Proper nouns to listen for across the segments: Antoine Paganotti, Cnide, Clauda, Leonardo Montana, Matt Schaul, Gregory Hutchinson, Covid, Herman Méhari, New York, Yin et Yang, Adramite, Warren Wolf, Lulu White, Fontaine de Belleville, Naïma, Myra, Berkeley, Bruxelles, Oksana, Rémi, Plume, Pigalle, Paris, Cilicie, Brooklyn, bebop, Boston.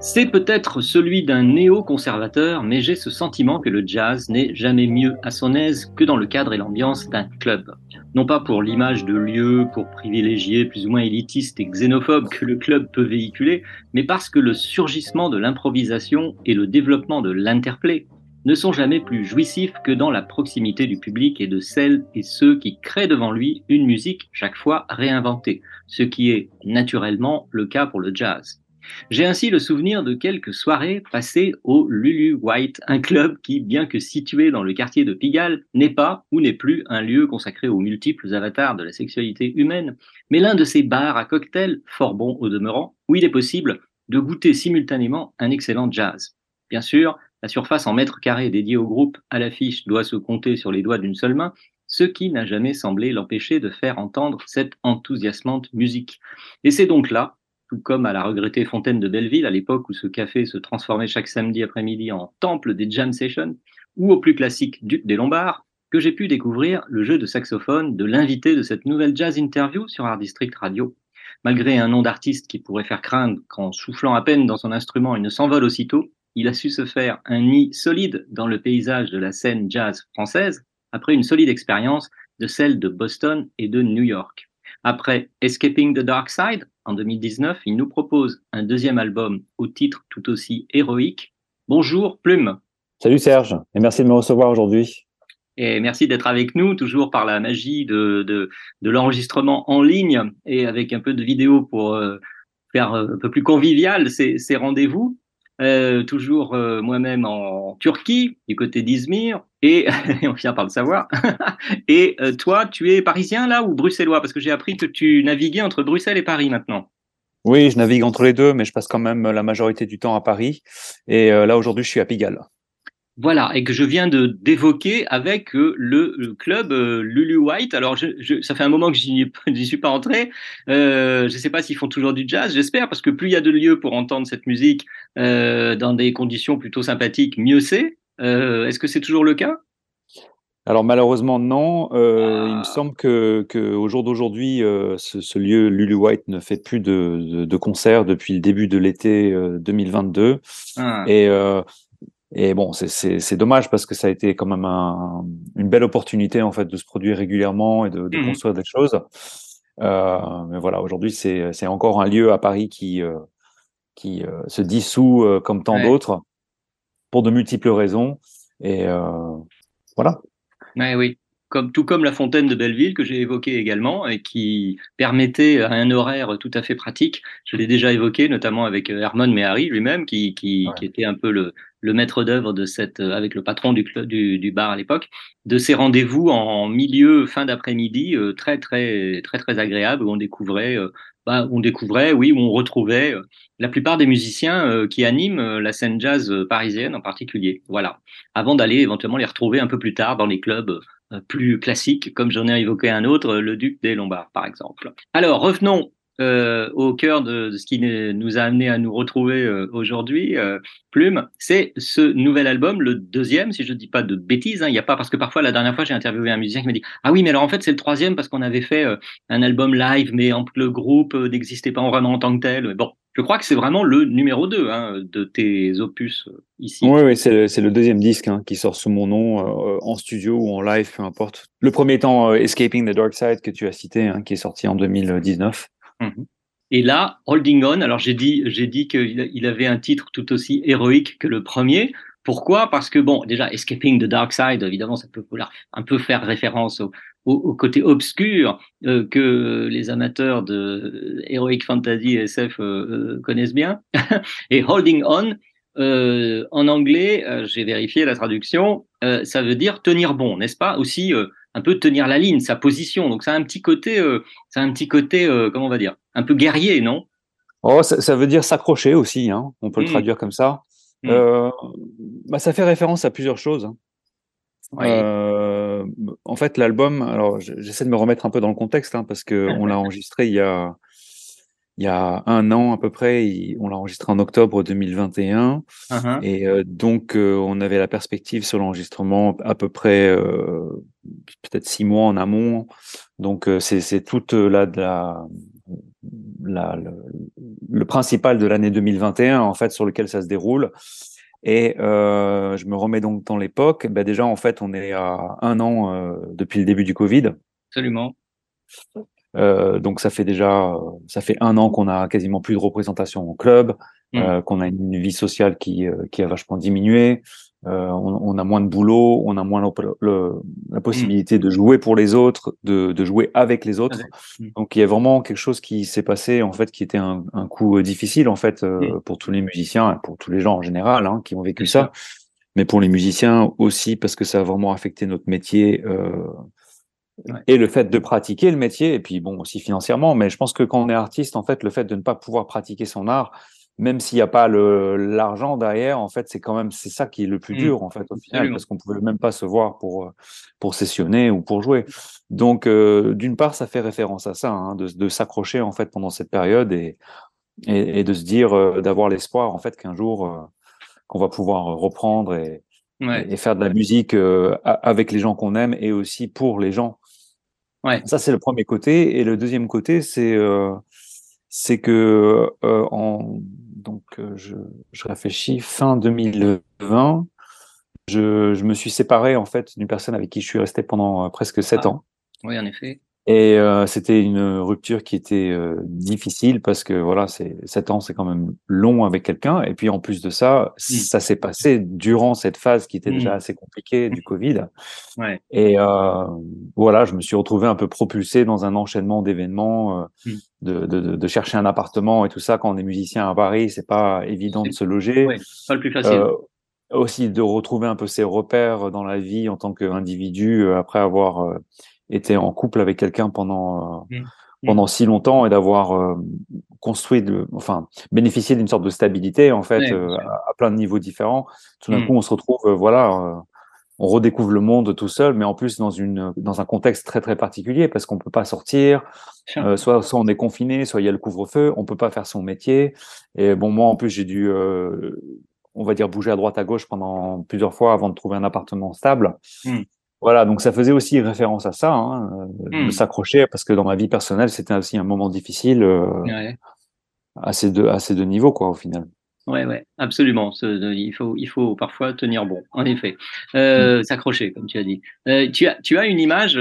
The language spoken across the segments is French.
C'est peut-être celui d'un néo-conservateur, mais j'ai ce sentiment que le jazz n'est jamais mieux à son aise que dans le cadre et l'ambiance d'un club. Non pas pour l'image de lieu, pour privilégier plus ou moins élitiste et xénophobe que le club peut véhiculer, mais parce que le surgissement de l'improvisation et le développement de l'interplay ne sont jamais plus jouissifs que dans la proximité du public et de celles et ceux qui créent devant lui une musique chaque fois réinventée, ce qui est naturellement le cas pour le jazz. J'ai ainsi le souvenir de quelques soirées passées au Lulu White, un club qui, bien que situé dans le quartier de Pigalle, n'est pas ou n'est plus un lieu consacré aux multiples avatars de la sexualité humaine, mais l'un de ces bars à cocktails, fort bons au demeurant, où il est possible de goûter simultanément un excellent jazz. Bien sûr, la surface en mètres carrés dédiée au groupe à l'affiche doit se compter sur les doigts d'une seule main, ce qui n'a jamais semblé l'empêcher de faire entendre cette enthousiasmante musique. Et c'est donc là, tout comme à la regrettée Fontaine de Belleville, à l'époque où ce café se transformait chaque samedi après-midi en temple des jam sessions, ou au plus classique Duc des Lombards, que j'ai pu découvrir le jeu de saxophone de l'invité de cette nouvelle jazz interview sur Art District Radio. Malgré un nom d'artiste qui pourrait faire craindre qu'en soufflant à peine dans son instrument, il ne s'envole aussitôt, il a su se faire un nid solide dans le paysage de la scène jazz française, après une solide expérience de celle de Boston et de New York. Après Escaping the Dark Side, en 2019, il nous propose un deuxième album au titre tout aussi héroïque. Bonjour Plume. Salut Serge, et merci de me recevoir aujourd'hui. Et merci d'être avec nous, toujours par la magie de l'enregistrement en ligne et avec un peu de vidéo pour faire un peu plus convivial ces rendez-vous. Toujours moi-même en Turquie, du côté d'Izmir, et on finit par le savoir. Et toi, tu es parisien là ou bruxellois? Parce que j'ai appris que tu naviguais entre Bruxelles et Paris maintenant. Oui, je navigue entre les deux, mais je passe quand même la majorité du temps à Paris. Et là, aujourd'hui, je suis à Pigalle. Voilà, et que je viens d'évoquer avec le club Lulu White. Alors, ça fait un moment que j'y suis pas entré. Je ne sais pas s'ils font toujours du jazz, j'espère, parce que plus il y a de lieux pour entendre cette musique dans des conditions plutôt sympathiques, mieux c'est. Est-ce que c'est toujours le cas ? Alors malheureusement non. Il me semble qu'au jour d'aujourd'hui, ce lieu Lulu White ne fait plus de concerts depuis le début de l'été 2022. Ah. Et bon, c'est dommage parce que ça a été quand même une belle opportunité en fait de se produire régulièrement et de construire des choses. Mais voilà, aujourd'hui c'est encore un lieu à Paris qui se dissout comme tant d'autres pour de multiples raisons. Et voilà. Ouais, oui. Tout comme la Fontaine de Belleville que j'ai évoquée également et qui permettait un horaire tout à fait pratique. Je l'ai déjà évoqué, notamment avec Herman Méhari lui-même, qui était un peu le maître d'œuvre de cette, avec le patron du bar à l'époque, de ces rendez-vous en milieu fin d'après-midi très très très très agréable où on découvrait, où on retrouvait la plupart des musiciens qui animent la scène jazz parisienne en particulier. Voilà. Avant d'aller éventuellement les retrouver un peu plus tard dans les clubs plus classiques, comme j'en ai évoqué un autre, le Duc des Lombards, par exemple. Alors, revenons au cœur de ce qui nous a amené à nous retrouver aujourd'hui, Plume, c'est ce nouvel album, le deuxième, si je ne dis pas de bêtises, hein, y a pas, parce que parfois, la dernière fois, j'ai interviewé un musicien qui m'a dit « Ah oui, mais alors en fait, c'est le troisième parce qu'on avait fait un album live, mais le groupe n'existait pas vraiment en tant que tel. » Bon, je crois que c'est vraiment le numéro 2 hein, de tes opus ici. Oui, c'est le deuxième disque hein, qui sort sous mon nom, en studio ou en live, peu importe. Le premier étant « Escaping the Dark Side » que tu as cité, hein, qui est sorti en 2019. Et là, Holding On, alors j'ai dit qu'il avait un titre tout aussi héroïque que le premier. Pourquoi ? Parce que, bon, déjà, Escaping the Dark Side, évidemment, ça peut vouloir un peu faire référence au côté obscur que les amateurs de Heroic Fantasy et SF connaissent bien. Et Holding On, en anglais, j'ai vérifié la traduction, ça veut dire tenir bon, n'est-ce pas? Aussi, un peu tenir la ligne, sa position. Donc, ça a un petit côté, comment on va dire, un peu guerrier, non? Oh, ça veut dire s'accrocher aussi, hein. On peut le traduire comme ça. Ça fait référence à plusieurs choses. Oui. En fait, l'album, alors j'essaie de me remettre un peu dans le contexte, hein, parce qu'on l'a enregistré il y a un an à peu près, on l'a enregistré en octobre 2021, et donc on avait la perspective sur l'enregistrement à peu près peut-être 6 mois en amont, donc c'est toute le principal de l'année 2021 en fait sur lequel ça se déroule. Et je me remets donc dans l'époque. Ben déjà, en fait, on est à 1 an depuis le début du Covid. Absolument. Donc, ça fait 1 an qu'on a quasiment plus de représentation en club, qu'on a une vie sociale qui a vachement diminué. On a moins de boulot, on a moins la possibilité de jouer pour les autres, de jouer avec les autres. Donc, il y a vraiment quelque chose qui s'est passé, en fait, qui était un coup difficile, en fait, pour tous les musiciens, pour tous les gens en général, hein, qui ont vécu ça. Mais pour les musiciens aussi, parce que ça a vraiment affecté notre métier, et le fait de pratiquer le métier, et puis bon, aussi financièrement. Mais je pense que quand on est artiste, en fait, le fait de ne pas pouvoir pratiquer son art, même s'il n'y a pas l'argent derrière, en fait, c'est ça qui est le plus dur, en fait, au final, parce qu'on ne pouvait même pas se voir pour sessionner ou pour jouer. Donc, d'une part, ça fait référence à ça, hein, de s'accrocher, en fait, pendant cette période et de se dire, d'avoir l'espoir, en fait, qu'un jour, qu'on va pouvoir reprendre et faire de la musique avec les gens qu'on aime et aussi pour les gens. Ouais. Ça, c'est le premier côté. Et le deuxième côté, c'est que je réfléchis, fin 2020, je me suis séparé en fait d'une personne avec qui je suis resté pendant presque 7 ans. Oui, en effet. Et c'était une rupture qui était difficile parce que voilà, 7 ans, c'est quand même long avec quelqu'un. Et puis en plus de ça, ça s'est passé durant cette phase qui était déjà assez compliquée du Covid. Ouais. Et voilà, je me suis retrouvé un peu propulsé dans un enchaînement d'événements. De chercher un appartement et tout ça, quand on est musicien à Paris, c'est pas évident de se loger. Ouais, c'est pas le plus facile. Aussi de retrouver un peu ses repères dans la vie en tant qu'individu après avoir été en couple avec quelqu'un pendant si longtemps et d'avoir construit, bénéficié d'une sorte de stabilité en fait à plein de niveaux différents. Tout d'un coup, on se retrouve, on redécouvre le monde tout seul, mais en plus dans un contexte très très particulier parce qu'on peut pas sortir, soit on est confiné, soit il y a le couvre-feu, on peut pas faire son métier. Et bon, moi en plus j'ai dû, on va dire bouger à droite à gauche pendant plusieurs fois avant de trouver un appartement stable. Voilà, donc ça faisait aussi référence à ça, hein, de s'accrocher parce que dans ma vie personnelle c'était aussi un moment difficile à ces deux niveaux quoi au final. Ouais, absolument. Il faut parfois tenir bon, en effet. S'accrocher, comme tu as dit. Tu as une image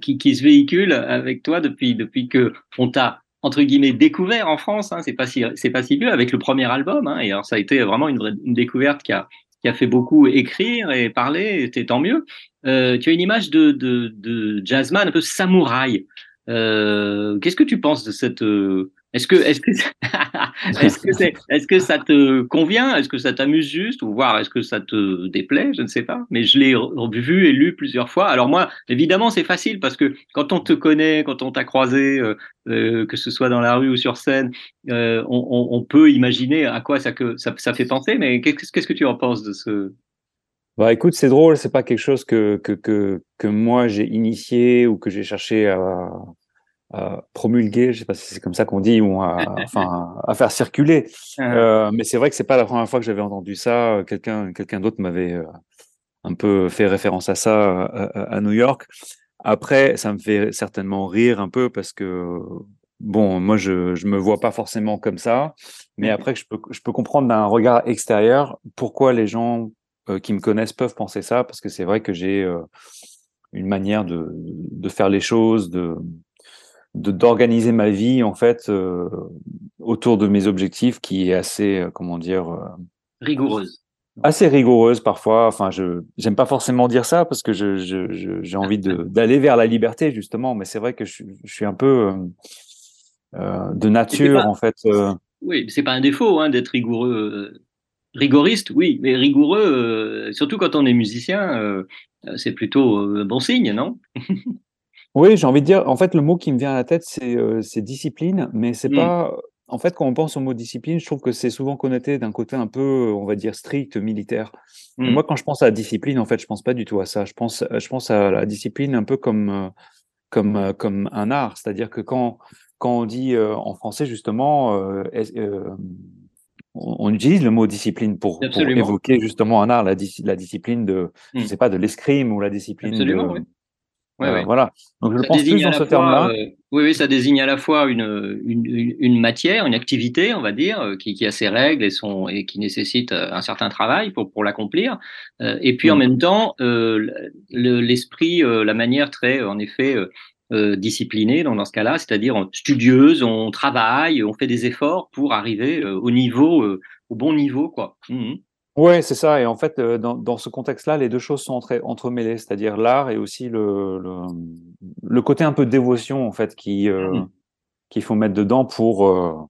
qui se véhicule avec toi depuis que on t'a entre guillemets découvert en France. Hein, c'est pas si vieux avec le premier album. Hein, et alors ça a été vraiment une découverte qui a fait beaucoup écrire et parler. Et tant mieux. Tu as une image de jazzman un peu samouraï. Qu'est-ce que tu penses de cette Est-ce que ça te convient? Est-ce que ça t'amuse juste? Ou voir, est-ce que ça te déplaît? Je ne sais pas. Mais je l'ai vu et lu plusieurs fois. Alors moi, évidemment, c'est facile parce que quand on te connaît, quand on t'a croisé, que ce soit dans la rue ou sur scène, on peut imaginer à quoi ça fait penser. Mais qu'est-ce que tu en penses de ce... Bah écoute, c'est drôle. C'est pas quelque chose que moi j'ai initié ou que j'ai cherché à promulguer, je sais pas si c'est comme ça qu'on dit, ou à faire circuler. Mais c'est vrai que c'est pas la première fois que j'avais entendu ça. Quelqu'un d'autre m'avait un peu fait référence à ça à New York. Après, ça me fait certainement rire un peu parce que bon, moi je me vois pas forcément comme ça. Mais après, je peux comprendre d'un regard extérieur pourquoi les gens qui me connaissent peuvent penser ça, parce que c'est vrai que j'ai une manière de faire les choses, d'organiser ma vie en fait autour de mes objectifs qui est assez rigoureuse parfois. Enfin, j'aime pas forcément dire ça parce que j'ai envie d'aller vers la liberté justement, mais c'est vrai que je suis un peu de nature en fait. Oui, c'est pas un défaut hein, d'être rigoureux Rigoriste, oui, mais rigoureux, surtout quand on est musicien, c'est plutôt bon signe, non? Oui, j'ai envie de dire, en fait, le mot qui me vient à la tête, c'est discipline, mais c'est pas... En fait, quand on pense au mot discipline, je trouve que c'est souvent connoté d'un côté un peu, on va dire, strict, militaire. Moi, quand je pense à la discipline, en fait, je pense pas du tout à ça. Je pense à la discipline un peu comme un art, c'est-à-dire que quand on dit en français, justement... on utilise le mot discipline pour évoquer justement un art, la discipline de, je sais pas, de l'escrime ou la discipline. Absolument, de... oui. Oui. Voilà. Donc je pense plus dans ce terme-là. Oui, ça désigne à la fois une matière, une activité, on va dire, qui a ses règles et qui nécessite un certain travail pour l'accomplir. Et puis en même temps, l'esprit, la manière très, en effet. Disciplinée dans ce cas-là, c'est-à-dire studieuse, on travaille, on fait des efforts pour arriver au bon niveau, quoi. Ouais, c'est ça. Et en fait, dans ce contexte-là, les deux choses sont entremêlées, c'est-à-dire l'art et aussi le côté un peu de dévotion, en fait, qu'il faut mettre dedans pour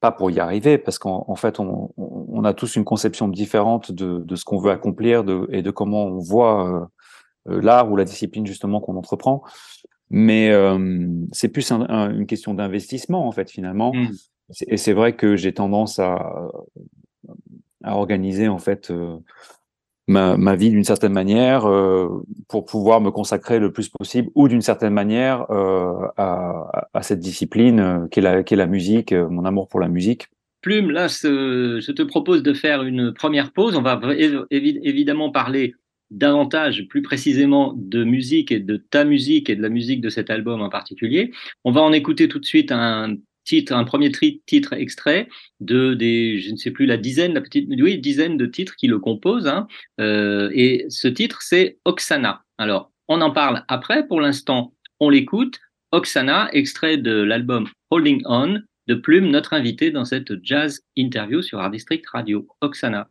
pas pour y arriver, parce qu'en fait, on a tous une conception différente de ce qu'on veut accomplir et de comment on voit l'art ou la discipline justement qu'on entreprend. Mais c'est plus une question d'investissement, en fait, finalement. Et c'est vrai que j'ai tendance à organiser, en fait, ma vie d'une certaine manière pour pouvoir me consacrer le plus possible ou d'une certaine manière à cette discipline qu'est la musique, mon amour pour la musique. Plume, là, je te propose de faire une première pause. On va évidemment parler... davantage, plus précisément, de musique et de ta musique et de la musique de cet album en particulier. On va en écouter tout de suite un premier titre extrait je ne sais plus, dizaine de titres qui le composent. Et ce titre, c'est Oksana. Alors, on en parle après. Pour l'instant, on l'écoute. Oksana, extrait de l'album Holding On de Plume, notre invité dans cette jazz interview sur Art District Radio. Oksana.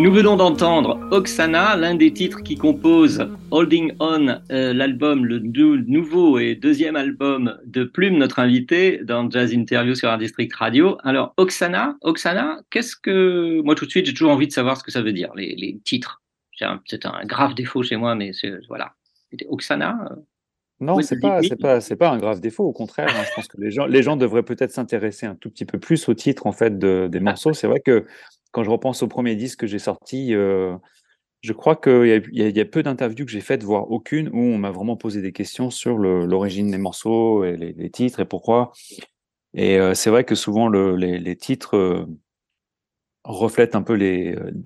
Nous venons d'entendre Oksana, l'un des titres qui composent Holding On, l'album, le nouveau et deuxième album de Plume, notre invité dans Jazz Interview sur Art District Radio. Alors Oksana, qu'est-ce que... Moi tout de suite, j'ai toujours envie de savoir ce que ça veut dire, les titres. C'est un grave défaut chez moi, mais voilà. Oksana Non, c'est pas un grave défaut, au contraire, hein, je pense que les gens devraient peut-être s'intéresser un tout petit peu plus aux titres en fait des morceaux. C'est vrai que quand je repense au premier disque que j'ai sorti, je crois qu'il y a peu d'interviews que j'ai faites, voire aucune, où on m'a vraiment posé des questions sur l'origine des morceaux et les titres et pourquoi. Et c'est vrai que souvent les titres reflètent un peu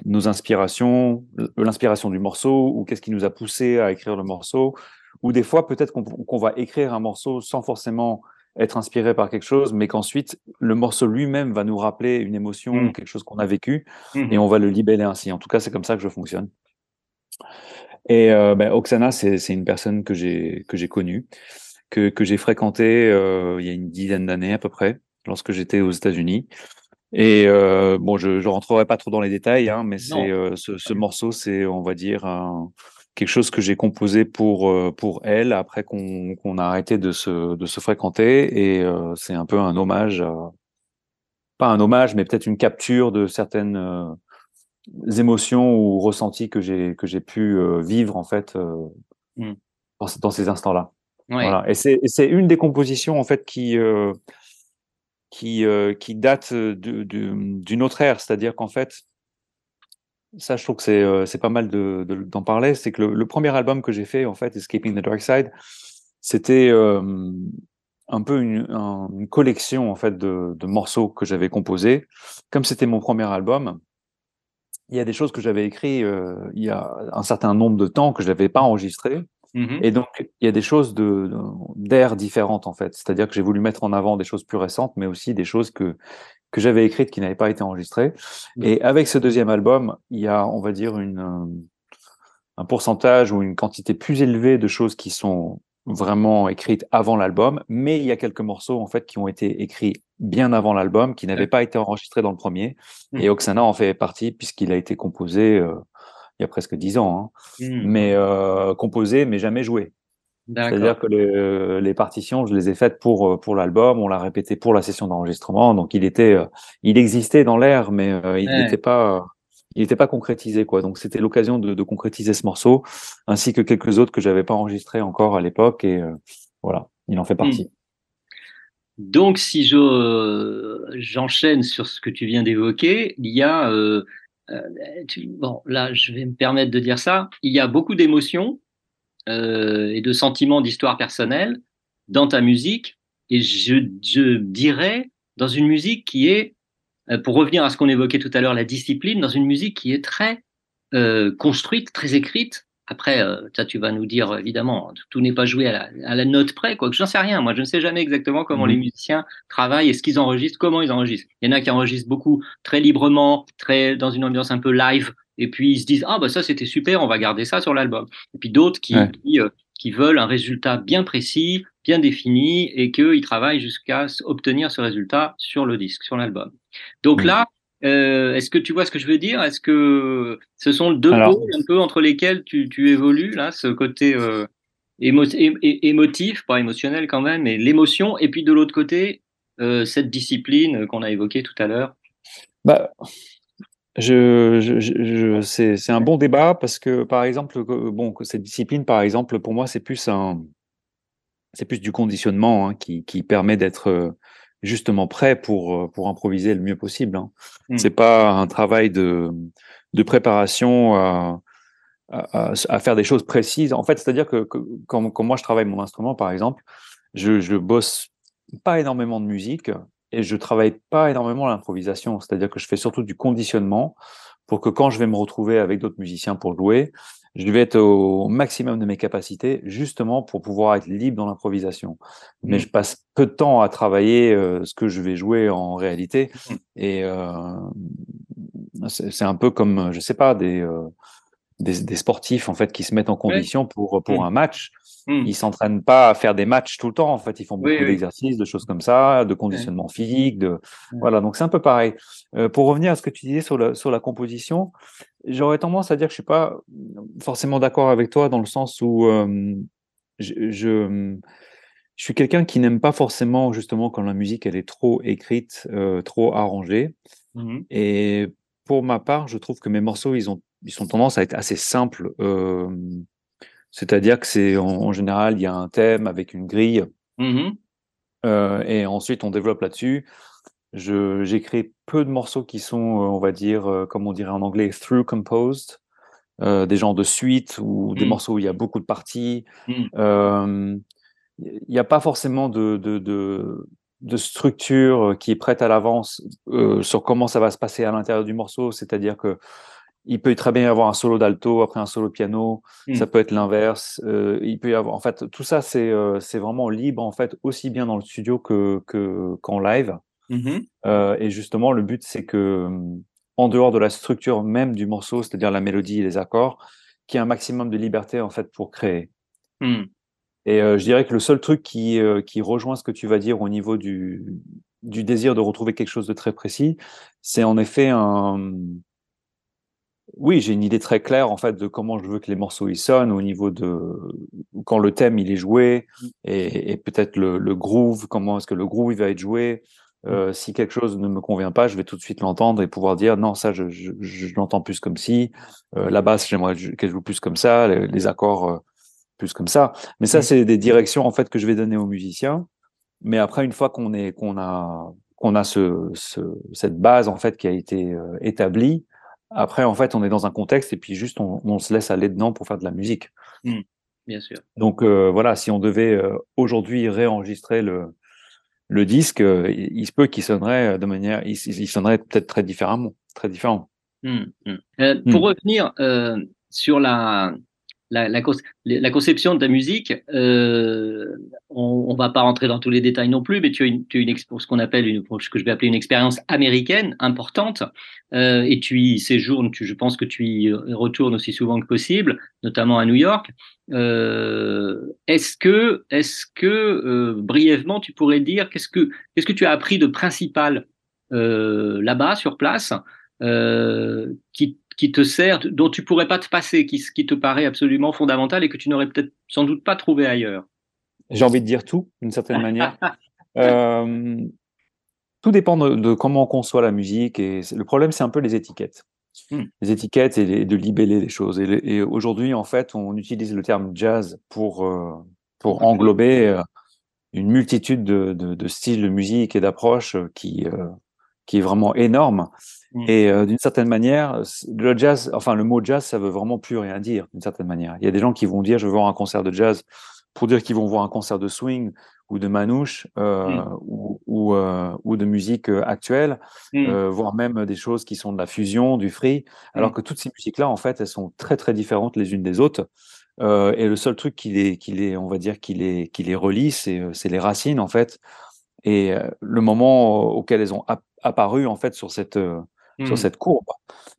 nos inspirations, l'inspiration du morceau, ou qu'est-ce qui nous a poussé à écrire le morceau. Ou des fois, peut-être qu'on va écrire un morceau sans forcément être inspiré par quelque chose, mais qu'ensuite, le morceau lui-même va nous rappeler une émotion, quelque chose qu'on a vécu, et on va le libeller ainsi. En tout cas, c'est comme ça que je fonctionne. Et Oksana, c'est une personne que j'ai connue, que j'ai fréquentée il y a une 10aine d'années à peu près, lorsque j'étais aux États-Unis. Et je ne rentrerai pas trop dans les détails, hein, mais c'est, ce morceau, c'est, on va dire... quelque chose que j'ai composé pour elle après qu'on a arrêté de se fréquenter, et c'est un peu un hommage, pas un hommage mais peut-être une capture de certaines émotions ou ressentis que j'ai pu vivre en fait dans ces instants-là. Ouais. Voilà, et c'est une des compositions en fait qui date d'une autre ère, c'est-à-dire qu'en fait ça, je trouve que c'est pas mal d'en parler. C'est que le premier album que j'ai fait, en fait, Escaping the Dark Side, c'était un peu une collection en fait de morceaux que j'avais composés. Comme c'était mon premier album, il y a des choses que j'avais écrites il y a un certain nombre de temps que je n'avais pas enregistrées. Mm-hmm. Et donc, il y a des choses d'ères différentes, en fait. C'est-à-dire que j'ai voulu mettre en avant des choses plus récentes, mais aussi des choses que j'avais écrites qui n'avaient pas été enregistrées. Et avec ce deuxième album, il y a, on va dire, un pourcentage ou une quantité plus élevée de choses qui sont vraiment écrites avant l'album, mais il y a quelques morceaux, en fait, qui ont été écrits bien avant l'album, qui n'avaient pas été enregistrés dans le premier. Et Oksana en fait partie, puisqu'il a été composé il y a presque 10 ans, hein, mais jamais joué. D'accord. C'est-à-dire que les partitions, je les ai faites pour l'album, on l'a répété pour la session d'enregistrement, donc il existait dans l'air, mais il n'était pas concrétisé, quoi. Donc c'était l'occasion de concrétiser ce morceau, ainsi que quelques autres que j'avais pas enregistrés encore à l'époque, et voilà, il en fait partie. Donc si j'enchaîne sur ce que tu viens d'évoquer, il y a là je vais me permettre de dire ça, il y a beaucoup d'émotions et de sentiments d'histoire personnelle dans ta musique, et je dirais dans une musique qui est, pour revenir à ce qu'on évoquait tout à l'heure, la discipline, dans une musique qui est très construite, très écrite. Après, ça, tu vas nous dire, évidemment, tout n'est pas joué à la note près, quoi, que j'en sais rien. Moi, je ne sais jamais exactement comment les musiciens travaillent et ce qu'ils enregistrent, comment ils enregistrent. Il y en a qui enregistrent beaucoup très librement, très dans une ambiance un peu live, et puis ils se disent « Ah, bah ça, c'était super, on va garder ça sur l'album ». Et puis d'autres qui veulent un résultat bien précis, bien défini, et qu'ils travaillent jusqu'à obtenir ce résultat sur le disque, sur l'album. Donc là, est-ce que tu vois ce que je veux dire? Est-ce que ce sont deux pôles un peu entre lesquels tu évolues, là, ce côté émotif, pas émotionnel quand même, mais l'émotion, et puis de l'autre côté, cette discipline qu'on a évoquée tout à l'heure? C'est un bon débat, parce que par exemple, cette discipline, par exemple, pour moi, c'est plus du conditionnement, hein, qui permet d'être justement prêt pour improviser le mieux possible, hein. C'est pas un travail de préparation à faire des choses précises. En fait, c'est-à-dire que quand moi je travaille mon instrument, par exemple, je bosse pas énormément de musique et je travaille pas énormément l'improvisation. C'est-à-dire que je fais surtout du conditionnement pour que quand je vais me retrouver avec d'autres musiciens pour jouer, je vais être au maximum de mes capacités, justement pour pouvoir être libre dans l'improvisation. Mais je passe peu de temps à travailler ce que je vais jouer en réalité. Et c'est un peu comme, je sais pas, des sportifs en fait qui se mettent en condition pour un match. Ils s'entraînent pas à faire des matchs tout le temps. En fait, ils font beaucoup d'exercices, de choses comme ça, de conditionnement physique. Voilà, donc c'est un peu pareil. Pour revenir à ce que tu disais sur la composition. J'aurais tendance à dire que je ne suis pas forcément d'accord avec toi dans le sens où je suis quelqu'un qui n'aime pas forcément justement quand la musique elle est trop écrite, trop arrangée. Mm-hmm. Et pour ma part, je trouve que mes morceaux, ils ont tendance à être assez simples. C'est-à-dire que c'est en général, il y a un thème avec une grille. Mm-hmm. Et ensuite, on développe là-dessus. J'écris peu de morceaux qui sont, on va dire, comme on dirait en anglais, through composed, des genres de suites ou des morceaux où il y a beaucoup de parties. Il n'y a pas forcément de structure qui est prête à l'avance sur comment ça va se passer à l'intérieur du morceau. C'est-à-dire que il peut très bien y avoir un solo d'alto, après un solo piano, ça peut être l'inverse. Il peut y avoir, en fait, tout ça, c'est vraiment libre, en fait, aussi bien dans le studio qu'en live. Mm-hmm. Et justement, le but, c'est que, en dehors de la structure même du morceau, c'est-à-dire la mélodie et les accords, qu'il y ait un maximum de liberté, en fait, pour créer. Mm. Et je dirais que le seul truc qui rejoint ce que tu vas dire au niveau du désir de retrouver quelque chose de très précis, c'est en effet oui, j'ai une idée très claire en fait de comment je veux que les morceaux ils sonnent au niveau de quand le thème il est joué et peut-être le groove, comment est-ce que le groove il va être joué. Si quelque chose ne me convient pas, je vais tout de suite l'entendre et pouvoir dire non, ça je l'entends plus comme si, la basse j'aimerais qu'elle joue plus comme ça, les accords plus comme ça. Mais ça c'est des directions en fait que je vais donner aux musiciens. Mais après une fois qu'on a cette base en fait qui a été établie. Après, en fait, on est dans un contexte et puis juste, on se laisse aller dedans pour faire de la musique. Mmh, bien sûr. Donc, voilà, si on devait aujourd'hui réenregistrer le disque, il se peut qu'il sonnerait de manière... Il sonnerait peut-être très différemment. Très différent. Pour revenir sur la conception de ta musique, on ne va pas rentrer dans tous les détails non plus, mais tu as ce que je vais appeler une expérience américaine importante, et tu y séjournes, je pense que tu y retournes aussi souvent que possible, notamment à New York. Est-ce que brièvement, tu pourrais dire qu'est-ce que tu as appris de principal là-bas, sur place, qui te sert, dont tu pourrais pas te passer, qui te paraît absolument fondamental et que tu n'aurais peut-être sans doute pas trouvé ailleurs. J'ai envie de dire tout, d'une certaine manière. Tout dépend de comment on conçoit la musique et le problème, c'est un peu les étiquettes. Les étiquettes et de libeller les choses. Et aujourd'hui, en fait, on utilise le terme jazz pour englober une multitude de styles de musique et d'approches qui est vraiment énorme. Et d'une certaine manière, le mot jazz, ça veut vraiment plus rien dire, d'une certaine manière. Il y a des gens qui vont dire, je veux voir un concert de jazz, pour dire qu'ils vont voir un concert de swing ou de manouche ou de musique actuelle, voire même des choses qui sont de la fusion, du free, alors que toutes ces musiques-là, en fait, elles sont très, très différentes les unes des autres. Et le seul truc qui les relie, c'est les racines, en fait, et le moment auquel elles ont apparu, en fait, sur cette courbe.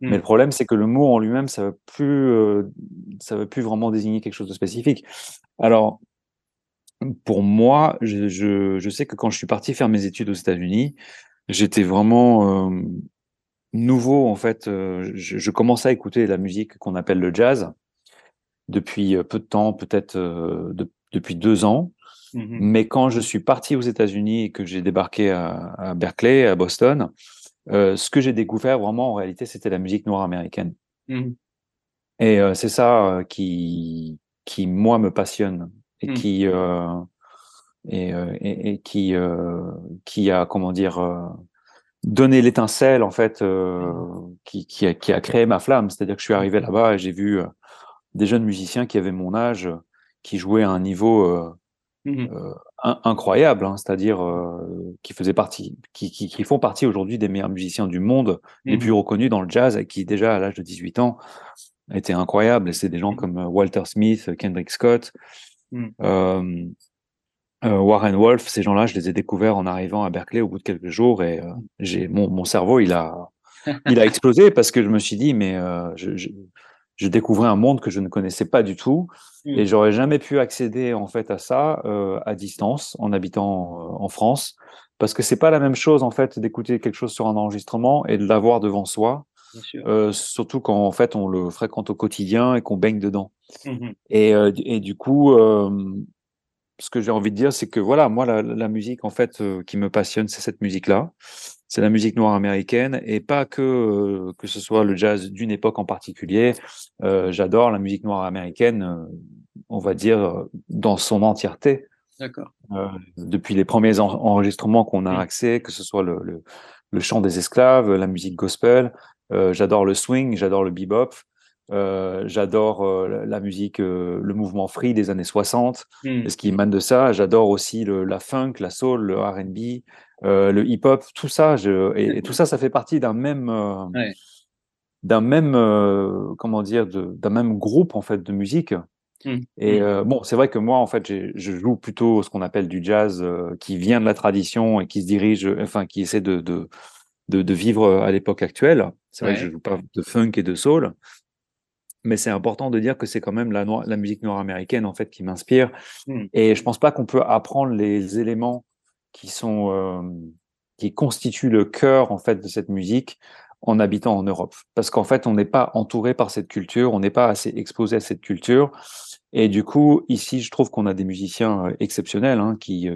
Mais le problème, c'est que le mot en lui-même, ça ne veut plus vraiment désigner quelque chose de spécifique. Alors, pour moi, je sais que quand je suis parti faire mes études aux États-Unis, j'étais vraiment nouveau, en fait. Je commençais à écouter la musique qu'on appelle le jazz depuis peu de temps, peut-être depuis 2 ans. Mm-hmm. Mais quand je suis parti aux États-Unis et que j'ai débarqué à Berkeley, à Boston, ce que j'ai découvert vraiment en réalité, c'était la musique noire américaine. Mm-hmm. Et c'est ça qui moi me passionne et qui a donné l'étincelle en fait, qui a créé ma flamme. C'est-à-dire que je suis arrivé là-bas et j'ai vu des jeunes musiciens qui avaient mon âge, qui jouaient à un niveau incroyable, hein, c'est-à-dire qui font partie aujourd'hui des meilleurs musiciens du monde, les plus reconnus dans le jazz, et qui déjà à l'âge de 18 ans étaient incroyables. Et c'est des gens comme Walter Smith, Kendrick Scott, Warren Wolf. Ces gens-là, je les ai découverts en arrivant à Berkeley au bout de quelques jours, et mon cerveau il a explosé parce que je me suis dit mais je découvrais un monde que je ne connaissais pas du tout et j'aurais jamais pu accéder en fait à ça à distance en habitant en France, parce que c'est pas la même chose en fait d'écouter quelque chose sur un enregistrement et de l'avoir devant soi surtout quand en fait on le fréquente au quotidien et qu'on baigne dedans. Mm-hmm. Et du coup, ce que j'ai envie de dire, c'est que voilà, moi la musique en fait qui me passionne, c'est cette musique-là, c'est la musique noire américaine, et pas que ce soit le jazz d'une époque en particulier. J'adore la musique noire américaine, on va dire dans son entièreté. D'accord. Depuis les premiers enregistrements qu'on a accès, que ce soit le chant des esclaves, la musique gospel, j'adore le swing, j'adore le bebop, j'adore la musique, le mouvement free des années 60, ce qui émane de ça. J'adore aussi la funk, la soul, le R&B, le hip-hop, tout ça. Et tout ça, ça fait partie d'un même... d'un même groupe en fait, de musique. Et bon, c'est vrai que moi, en fait, je joue plutôt ce qu'on appelle du jazz qui vient de la tradition et qui se dirige, enfin, qui essaie de vivre à l'époque actuelle. C'est vrai que je joue pas de funk et de soul, mais c'est important de dire que c'est quand même la musique nord-américaine en fait qui m'inspire. Et je pense pas qu'on peut apprendre les éléments qui constituent le cœur en fait de cette musique en habitant en Europe, parce qu'en fait on n'est pas entouré par cette culture, on n'est pas assez exposé à cette culture. Et du coup, ici, je trouve qu'on a des musiciens exceptionnels hein, qui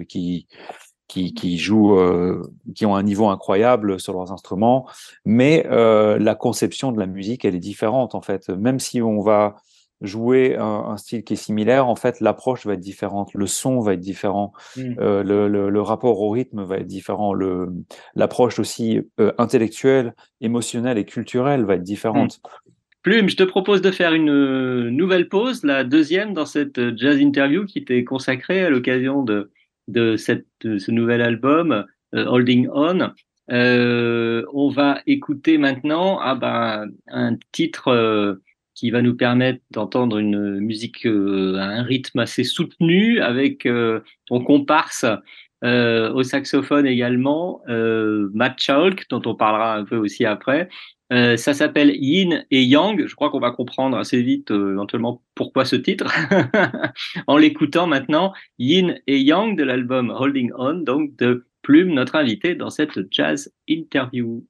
jouent, qui ont un niveau incroyable sur leurs instruments, mais la conception de la musique, elle est différente en fait. Même si on va jouer un style qui est similaire, en fait, l'approche va être différente, le son va être différent, le rapport au rythme va être différent, l'approche aussi intellectuelle, émotionnelle et culturelle va être différente. Plume, je te propose de faire une nouvelle pause, la deuxième dans cette jazz interview qui t'est consacrée à l'occasion de ce nouvel album, Holding On. On va écouter maintenant un titre qui va nous permettre d'entendre une musique à un rythme assez soutenu, avec ton comparse au saxophone également, Matt Schaul, dont on parlera un peu aussi après. Ça s'appelle Yin et Yang. Je crois qu'on va comprendre assez vite éventuellement pourquoi ce titre, en l'écoutant maintenant. Yin et Yang de l'album Holding On, donc de Plume, notre invité dans cette jazz interview.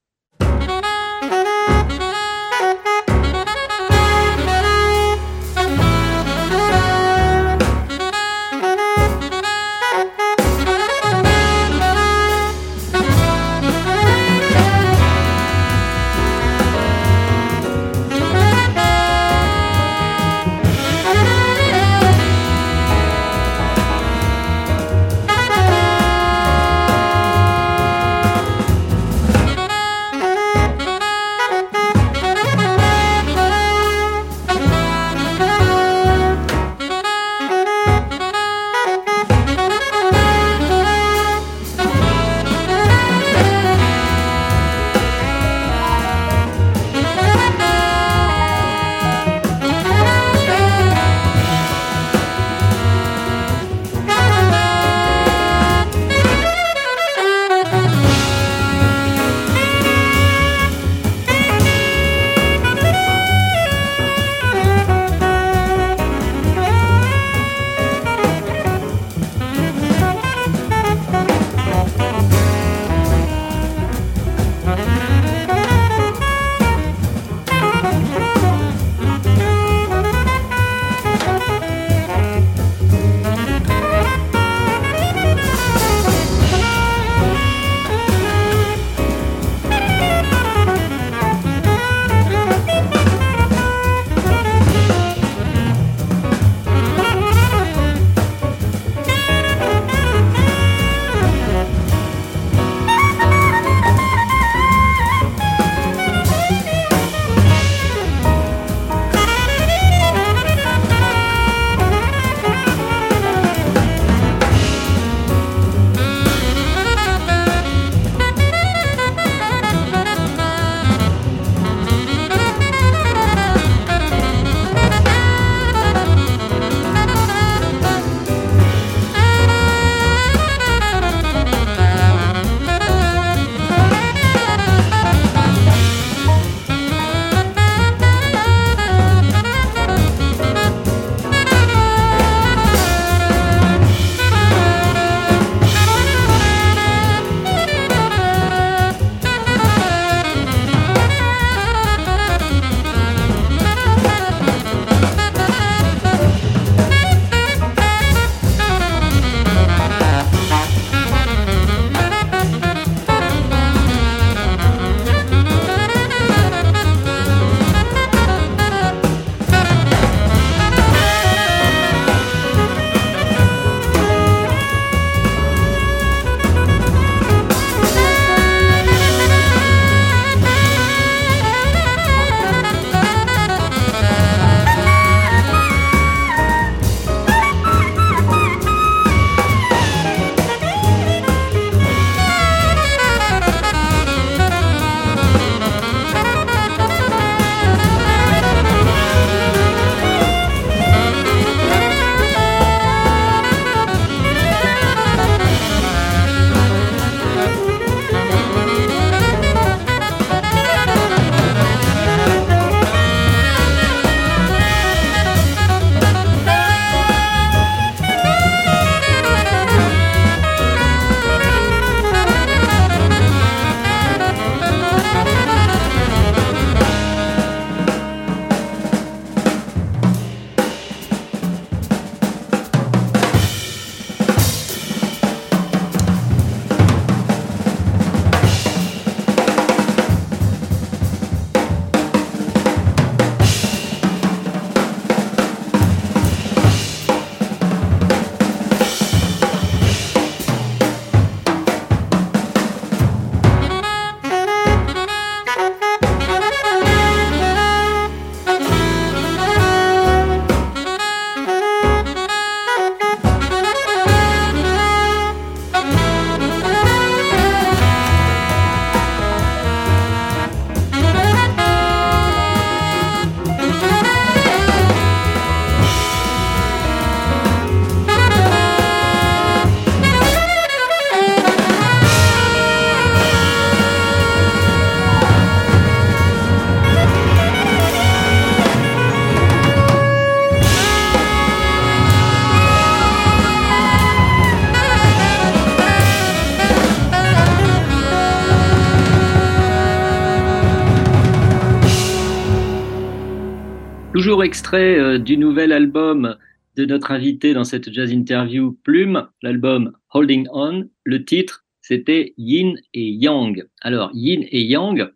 toujours extrait du nouvel album de notre invité dans cette jazz interview, Plume, l'album Holding On. Le titre, c'était Yin et Yang. Alors, Yin et Yang,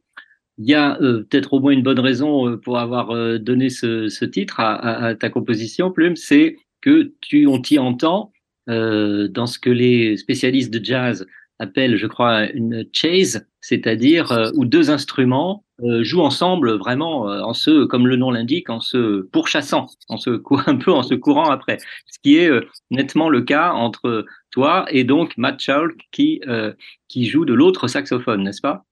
il y a peut-être au moins une bonne raison pour avoir donné ce titre à ta composition, Plume, c'est que on t'y entend dans ce que les spécialistes de jazz appellent, je crois, une chase, c'est-à-dire où deux instruments jouent ensemble vraiment en se, comme le nom l'indique, en se pourchassant, en se courant après, ce qui est nettement le cas entre toi et donc Matt Schaul qui joue de l'autre saxophone, n'est-ce pas ?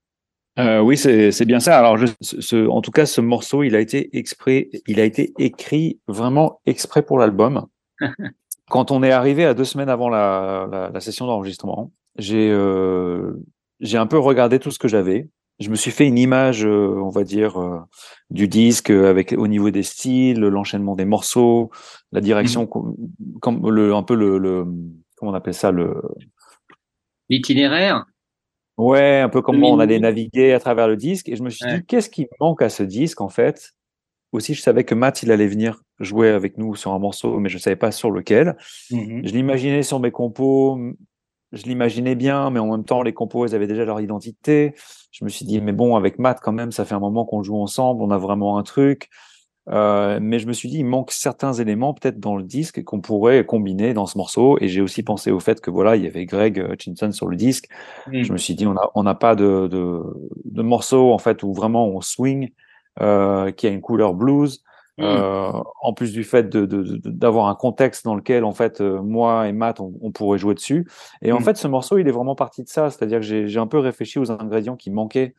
Oui, c'est bien ça. Alors, en tout cas, ce morceau, il a été écrit vraiment exprès pour l'album. Quand on est arrivé à 2 semaines avant la session d'enregistrement, j'ai un peu regardé tout ce que j'avais. Je me suis fait une image, on va dire, du disque avec au niveau des styles, l'enchaînement des morceaux, la direction, comment on appelle ça, l'itinéraire. Ouais, un peu comment on allait naviguer à travers le disque. Et je me suis dit, qu'est-ce qui manque à ce disque, en fait ? Aussi, je savais que Matt, il allait venir jouer avec nous sur un morceau, mais je ne savais pas sur lequel. Mm-hmm. Je l'imaginais sur mes compos, je l'imaginais bien, mais en même temps, les compos, ils avaient déjà leur identité. Je me suis dit, mais bon, avec Matt, quand même, ça fait un moment qu'on joue ensemble, on a vraiment un truc. Mais je me suis dit, il manque certains éléments, peut-être, dans le disque qu'on pourrait combiner dans ce morceau. Et j'ai aussi pensé au fait que, voilà, il y avait Greg Hutchinson sur le disque. Mmh. Je me suis dit, on n'a pas de morceau, en fait, où vraiment on swing, qui a une couleur blues. Mmh. En plus du fait d'avoir un contexte dans lequel, en fait, moi et Matt, on pourrait jouer dessus. Et en fait, ce morceau, il est vraiment parti de ça. C'est-à-dire que j'ai un peu réfléchi aux ingrédients qui manquaient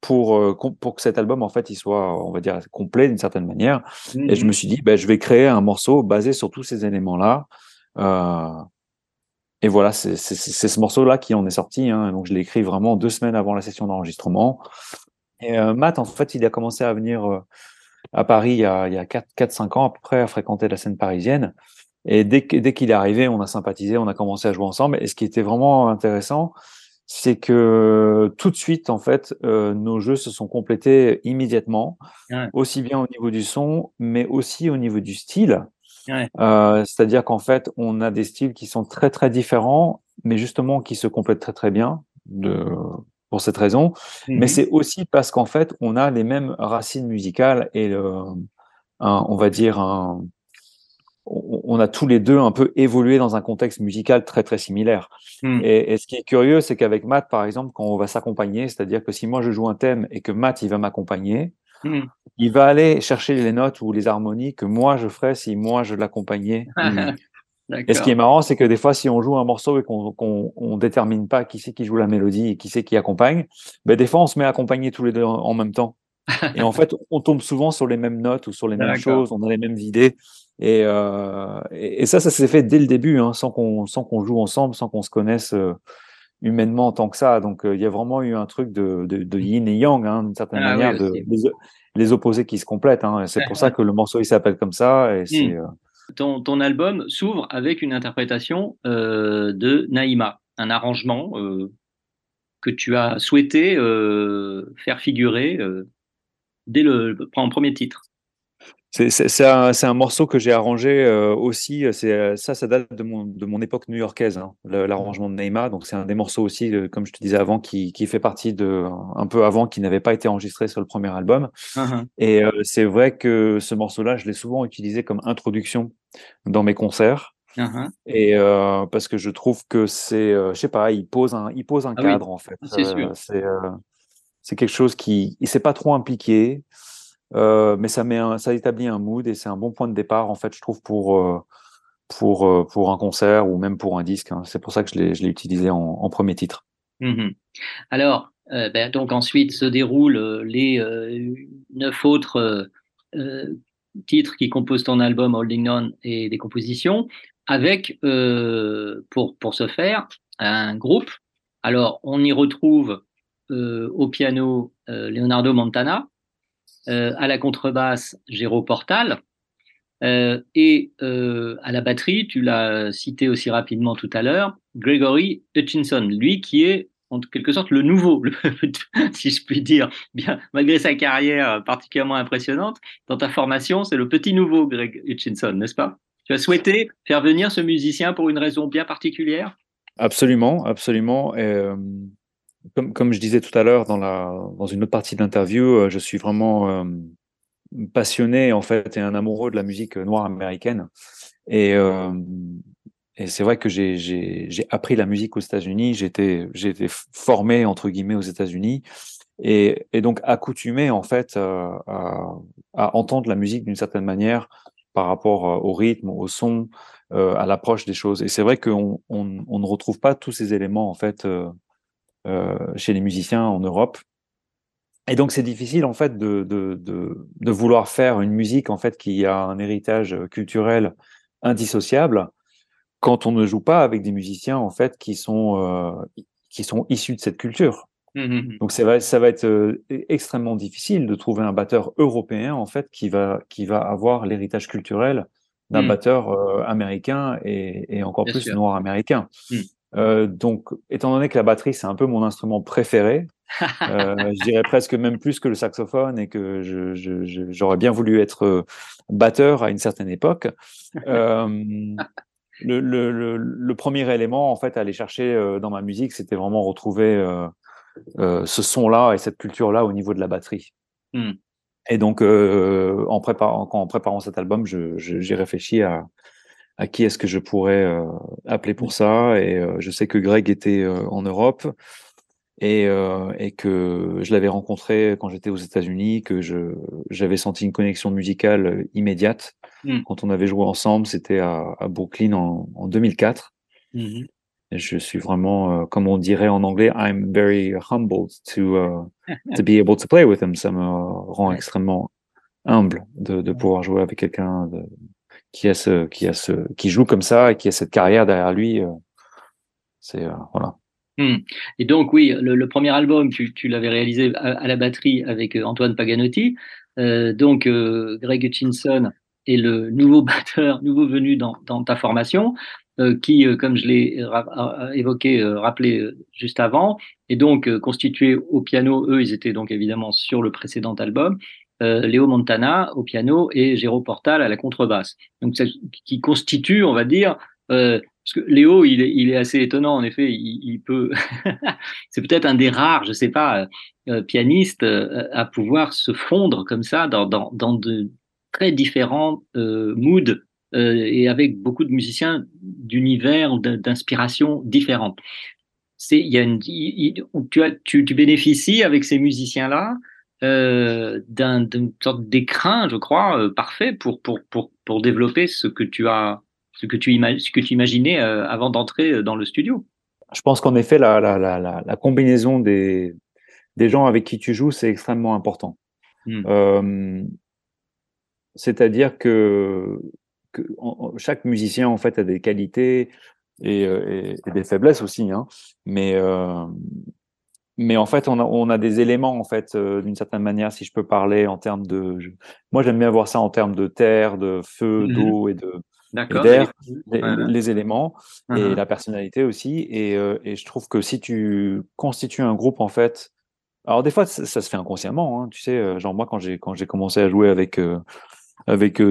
pour que cet album, en fait, il soit, on va dire, complet d'une certaine manière. Mmh. Et je me suis dit, je vais créer un morceau basé sur tous ces éléments-là. Et voilà, c'est ce morceau-là qui en est sorti. Hein. Donc, je l'ai écrit vraiment 2 semaines avant la session d'enregistrement. Et Matt, en fait, il a commencé à venir à Paris il y a 4-5 ans, à peu près, à fréquenter la scène parisienne. Et dès qu'il est arrivé, on a sympathisé, on a commencé à jouer ensemble. Et ce qui était vraiment intéressant, c'est que tout de suite, en fait, nos jeux se sont complétés immédiatement, aussi bien au niveau du son, mais aussi au niveau du style. Ouais. C'est-à-dire qu'en fait, on a des styles qui sont très, très différents, mais justement qui se complètent très, très bien pour cette raison. Mm-hmm. Mais c'est aussi parce qu'en fait, on a les mêmes racines musicales et on a tous les deux un peu évolué dans un contexte musical très, très similaire. Mm. Et ce qui est curieux, c'est qu'avec Matt, par exemple, quand on va s'accompagner, c'est-à-dire que si moi, je joue un thème et que Matt, il va m'accompagner, il va aller chercher les notes ou les harmonies que moi, je ferais si moi, je l'accompagnais. Et ce qui est marrant, c'est que des fois, si on joue un morceau et qu'on détermine pas qui c'est qui joue la mélodie et qui c'est qui accompagne, des fois, on se met à accompagner tous les deux en même temps. Et en fait, on tombe souvent sur les mêmes notes ou sur les mêmes choses, on a les mêmes idées. Et ça s'est fait dès le début, hein, sans qu'on joue ensemble, sans qu'on se connaisse humainement tant que ça. Donc, il y a vraiment eu un truc de yin et yang, hein, d'une certaine manière, oui, les opposés qui se complètent. Hein, et c'est pour ça que le morceau, il s'appelle comme ça. Et c'est, Ton album s'ouvre avec une interprétation de Naïma, un arrangement que tu as souhaité faire figurer dès en premier titre. C'est un morceau que j'ai arrangé aussi. Ça date de mon époque new-yorkaise, hein, l'arrangement de Naïma. Donc c'est un des morceaux aussi, comme je te disais avant, qui fait partie un peu avant, qui n'avait pas été enregistré sur le premier album. Uh-huh. Et c'est vrai que ce morceau-là, je l'ai souvent utilisé comme introduction dans mes concerts. Uh-huh. Et parce que je trouve que c'est, je sais pas, il pose un cadre, oui, en fait. C'est sûr. C'est quelque chose qui, il s'est pas trop impliqué. Mais ça établit un mood et c'est un bon point de départ, en fait, je trouve, pour un concert ou même pour un disque, hein. C'est pour ça que je l'ai utilisé en premier titre. Mm-hmm. Alors, donc ensuite se déroulent les 9 autres titres qui composent ton album Holding On et des compositions, avec, pour ce faire, un groupe. Alors, on y retrouve au piano Leonardo Montana, à la contrebasse, Géraud Portal, et à la batterie, tu l'as cité aussi rapidement tout à l'heure, Gregory Hutchinson, lui qui est en quelque sorte le nouveau, si je puis dire, bien, malgré sa carrière particulièrement impressionnante. Dans ta formation, c'est le petit nouveau Greg Hutchinson, n'est-ce pas? Tu as souhaité faire venir ce musicien pour une raison bien particulière? Absolument, absolument. Et, comme je disais tout à l'heure dans une autre partie de l'interview, je suis vraiment passionné en fait et un amoureux de la musique noire américaine. Et c'est vrai que j'ai appris la musique aux États-Unis. J'ai été formé entre guillemets aux États-Unis et donc accoutumé en fait à entendre la musique d'une certaine manière par rapport au rythme, au son, à l'approche des choses. Et c'est vrai qu'on ne retrouve pas tous ces éléments en fait chez les musiciens en Europe. Et donc c'est difficile en fait de vouloir faire une musique en fait qui a un héritage culturel indissociable quand on ne joue pas avec des musiciens en fait qui sont issus de cette culture. Mmh. Donc ça va être extrêmement difficile de trouver un batteur européen en fait qui va avoir l'héritage culturel d'un batteur américain et encore Bien plus sûr. Noir américain. Mmh. Donc étant donné que la batterie c'est un peu mon instrument préféré, je dirais presque même plus que le saxophone et que j'aurais bien voulu être batteur à une certaine époque. Le premier élément en fait à aller chercher dans ma musique, c'était vraiment retrouver ce son-là et cette culture-là au niveau de la batterie. Mm. Et donc en préparant cet album, j'ai réfléchi à qui est-ce que je pourrais appeler pour ça. Et je sais que Greg était en Europe. Et que je l'avais rencontré quand j'étais aux États-Unis, que j'avais senti une connexion musicale immédiate. Mmh. Quand on avait joué ensemble, c'était à Brooklyn en 2004. Mmh. Et je suis vraiment, comme on dirait en anglais, I'm very humbled to be able to play with him. Ça me rend extrêmement humble de pouvoir jouer avec quelqu'un qui joue comme ça et qui a cette carrière derrière lui. Voilà. Et donc oui, le premier album, tu l'avais réalisé à la batterie avec Antoine Paganotti. Donc Greg Hutchinson est le nouveau batteur, nouveau venu dans ta formation, qui, comme je l'ai rappelé juste avant, est donc constitué au piano. Eux, ils étaient donc évidemment sur le précédent album. Léo Montana au piano et Géraud Portal à la contrebasse. Donc ça, qui constitue, on va dire. Parce que Léo, il est assez étonnant, en effet, il peut. C'est peut-être un des rares, je sais pas, pianistes à pouvoir se fondre comme ça dans de très différents moods et avec beaucoup de musiciens d'univers, d'inspirations différentes. Tu bénéficies avec ces musiciens-là d'une sorte d'écrin, je crois, parfait pour développer ce que tu as. Ce que tu imaginais avant d'entrer dans le studio. Je pense qu'en effet, la combinaison des gens avec qui tu joues, c'est extrêmement important. Mm. C'est-à-dire que chaque musicien en fait a des qualités et des faiblesses aussi, hein. Mais en fait, on a des éléments en fait d'une certaine manière. Si je peux parler en termes de, moi j'aime bien voir ça en termes de terre, de feu, d'eau et de d'air, les éléments et la personnalité aussi. Et je trouve que si tu constitues un groupe, en fait, alors des fois, ça se fait inconsciemment, hein, tu sais, genre moi, quand j'ai commencé à jouer avec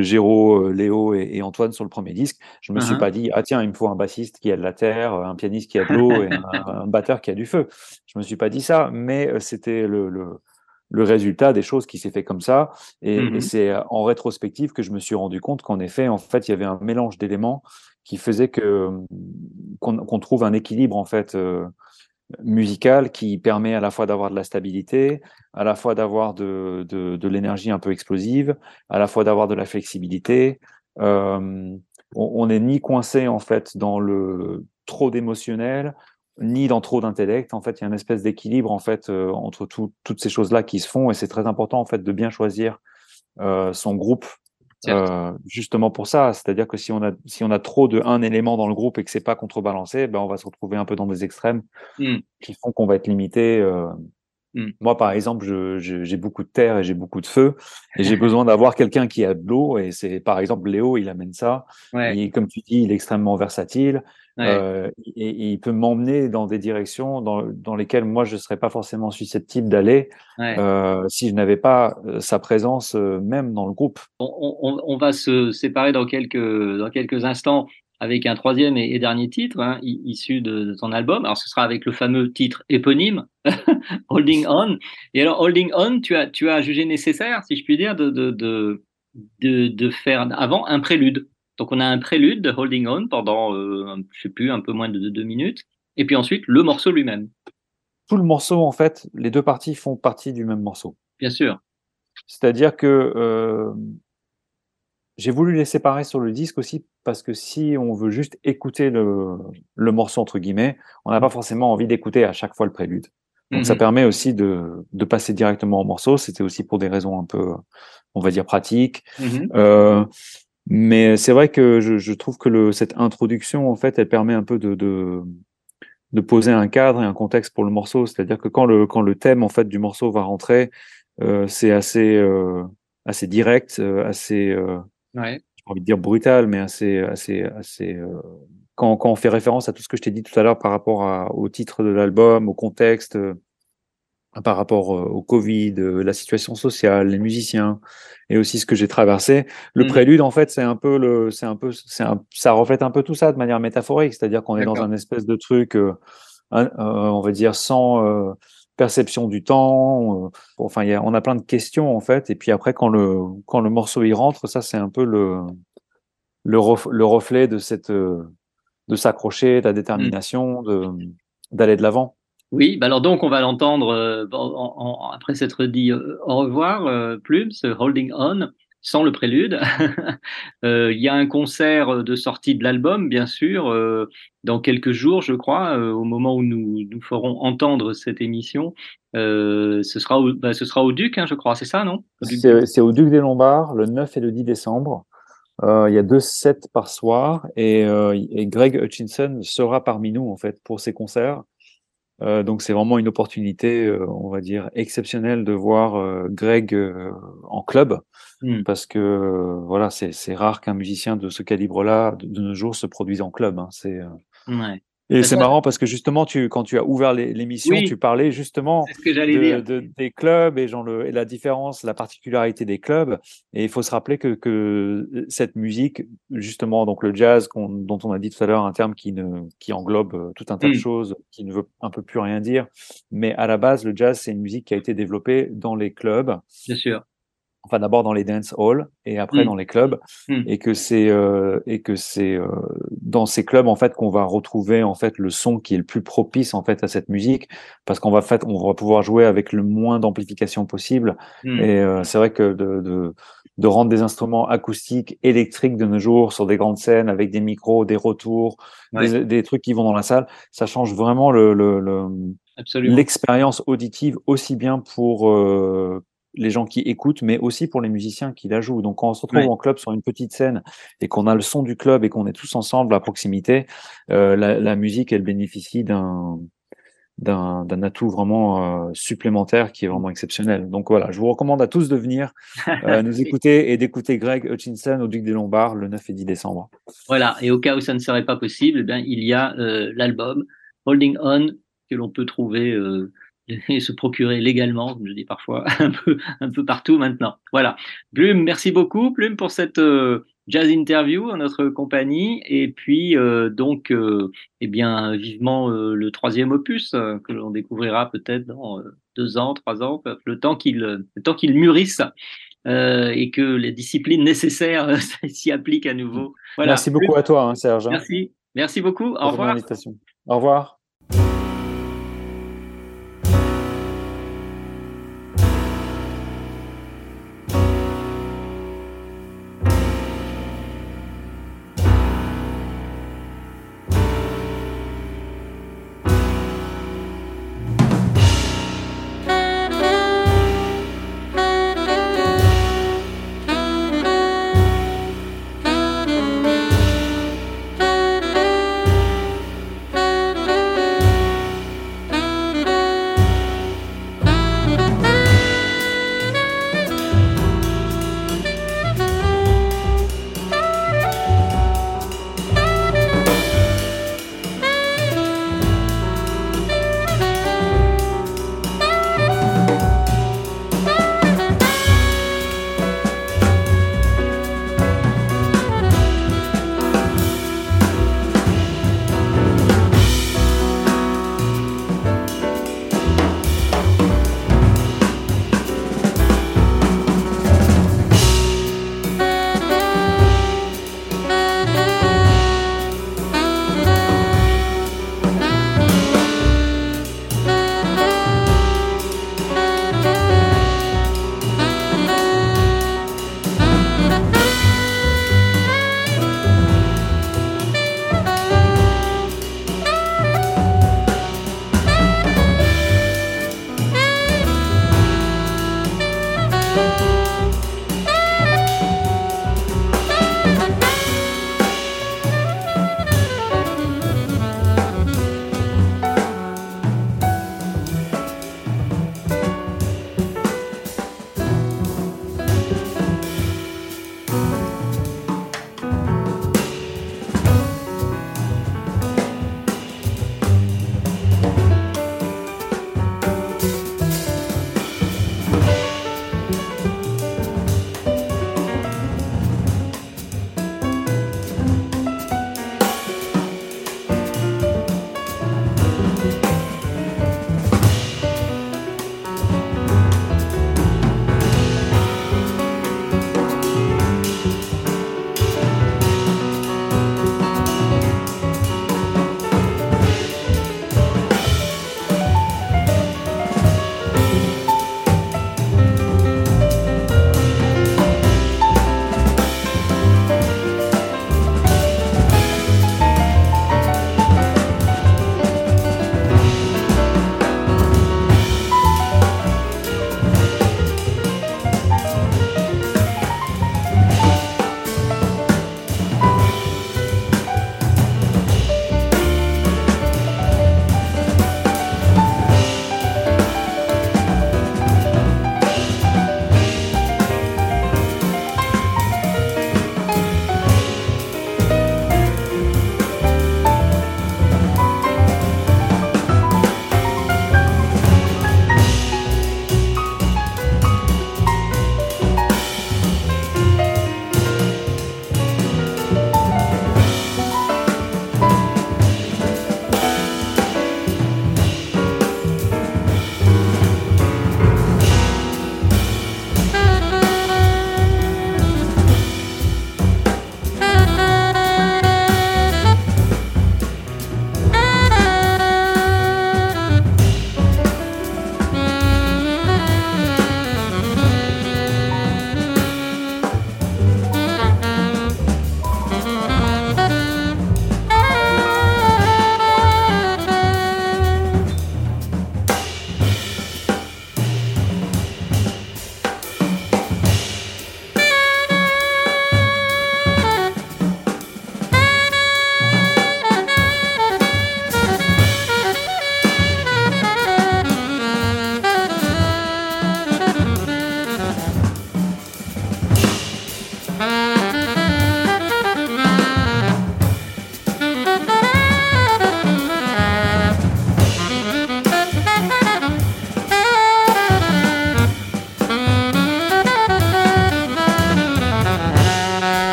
Géraud, Léo et Antoine sur le premier disque, je me suis pas dit, ah tiens, il me faut un bassiste qui a de la terre, un pianiste qui a de l'eau et un batteur qui a du feu. Je me suis pas dit ça, mais c'était le résultat des choses qui s'est fait comme ça. Et c'est en rétrospective que je me suis rendu compte qu'en effet, en fait, il y avait un mélange d'éléments qui faisait qu'on trouve un équilibre, en fait, musical qui permet à la fois d'avoir de la stabilité, à la fois d'avoir de l'énergie un peu explosive, à la fois d'avoir de la flexibilité. On n'est ni coincé, en fait, dans le trop d'émotionnel, ni dans trop d'intellect. En fait, il y a une espèce d'équilibre en fait entre toutes ces choses-là qui se font, et c'est très important en fait de bien choisir son groupe justement pour ça. C'est-à-dire que si on a trop de un élément dans le groupe et que c'est pas contrebalancé, ben on va se retrouver un peu dans des extrêmes qui font qu'on va être limité. Moi, par exemple, j'ai beaucoup de terre et j'ai beaucoup de feu, et j'ai besoin d'avoir quelqu'un qui a de l'eau. Et c'est, par exemple, Léo, il amène ça. Ouais. Et, comme tu dis, il est extrêmement versatile. Ouais. Et il peut m'emmener dans des directions dans lesquelles moi je ne serais pas forcément susceptible d'aller si je n'avais pas sa présence même dans le groupe. On va se séparer dans quelques instants avec un troisième et dernier titre issu de ton album. Alors ce sera avec le fameux titre éponyme Holding On. Et alors Holding On, tu as jugé nécessaire, si je puis dire, de faire avant un prélude. Donc, on a un prélude de Holding On pendant, un peu moins de 2 minutes. Et puis ensuite, le morceau lui-même. Tout le morceau, en fait, les deux parties font partie du même morceau. Bien sûr. C'est-à-dire que j'ai voulu les séparer sur le disque aussi, parce que si on veut juste écouter le morceau, entre guillemets, on n'a pas forcément envie d'écouter à chaque fois le prélude. Donc, ça permet aussi de passer directement au morceau. C'était aussi pour des raisons un peu, on va dire, pratiques. Mais c'est vrai que je trouve que cette introduction, en fait, elle permet un peu de poser un cadre et un contexte pour le morceau. C'est-à-dire que quand le thème, en fait, du morceau va rentrer, c'est assez direct, assez, j'ai envie de dire brutal, mais assez. Quand on fait référence à tout ce que je t'ai dit tout à l'heure par rapport au titre de l'album, au contexte, par rapport au Covid, la situation sociale, les musiciens et aussi ce que j'ai traversé. Le prélude, en fait, ça reflète un peu tout ça de manière métaphorique. C'est-à-dire qu'on est dans un espèce de truc, on va dire, sans perception du temps. Enfin, on a plein de questions, en fait. Et puis après, quand le morceau y rentre, ça, c'est un peu le reflet de de s'accrocher, de la détermination, d'aller de l'avant. Oui, bah alors donc on va l'entendre après s'être dit au revoir, Plume, ce Holding On, sans le prélude. Il y a un concert de sortie de l'album, bien sûr, dans quelques jours, je crois, au moment où nous ferons entendre cette émission. Ce sera au Duc, je crois, c'est ça, non ? C'est au Duc des Lombards, le 9 et le 10 décembre. Il y a 2 sets par soir et Greg Hutchinson sera parmi nous, en fait, pour ces concerts. Donc c'est vraiment une opportunité, on va dire, exceptionnelle de voir Greg en club, parce que voilà, c'est rare qu'un musicien de ce calibre-là de nos jours se produise en club. Et c'est marrant parce que justement, quand tu as ouvert l'émission, tu parlais justement des clubs et la différence, la particularité des clubs. Et il faut se rappeler que cette musique, justement, donc le jazz dont on a dit tout à l'heure, un terme qui englobe tout un tas de choses, qui ne veut un peu plus rien dire. Mais à la base, le jazz, c'est une musique qui a été développée dans les clubs. Bien sûr. Enfin, d'abord dans les dance halls et après dans les clubs, et que c'est dans ces clubs, en fait, qu'on va retrouver, en fait, le son qui est le plus propice, en fait, à cette musique, parce qu'on va pouvoir jouer avec le moins d'amplification possible. Et c'est vrai que de rendre des instruments acoustiques, électriques de nos jours sur des grandes scènes avec des micros, des retours, des trucs qui vont dans la salle, ça change vraiment l'expérience auditive, aussi bien pour les gens qui écoutent, mais aussi pour les musiciens qui la jouent. Donc, quand on se retrouve en club sur une petite scène et qu'on a le son du club et qu'on est tous ensemble à proximité, la musique, elle bénéficie d'un atout vraiment supplémentaire qui est vraiment exceptionnel. Donc voilà, je vous recommande à tous de venir nous écouter et d'écouter Greg Hutchinson au Duc des Lombards le 9 et 10 décembre. Voilà, et au cas où ça ne serait pas possible, il y a l'album Holding On que l'on peut trouver... et se procurer légalement, comme je dis parfois, un peu partout maintenant. Voilà. Plume, merci beaucoup, Plume, pour cette jazz interview en notre compagnie. Et puis, vivement le 3e opus que l'on découvrira peut-être dans 2 ans, 3 ans, le temps qu'il mûrisse et que les disciplines nécessaires s'y appliquent à nouveau. Voilà. Merci beaucoup à toi, Serge. Merci. Merci beaucoup. Au revoir. Au revoir.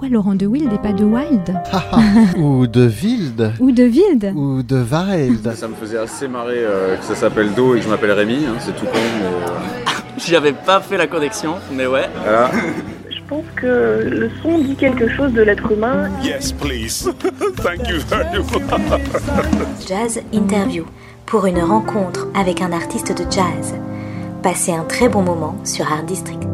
pourquoi Laurent de Wilde et pas de Wilde ou de Wilde ou de Wilde. Ça me faisait assez marrer que ça s'appelle Do et que je m'appelle Rémi, hein, c'est tout con. J'avais pas fait la connexion, mais ouais. Voilà. Je pense que le son dit quelque chose de l'être humain. Yes, please. Thank you very much. Jazz Interview pour une rencontre avec un artiste de jazz. Passez un très bon moment sur Art District.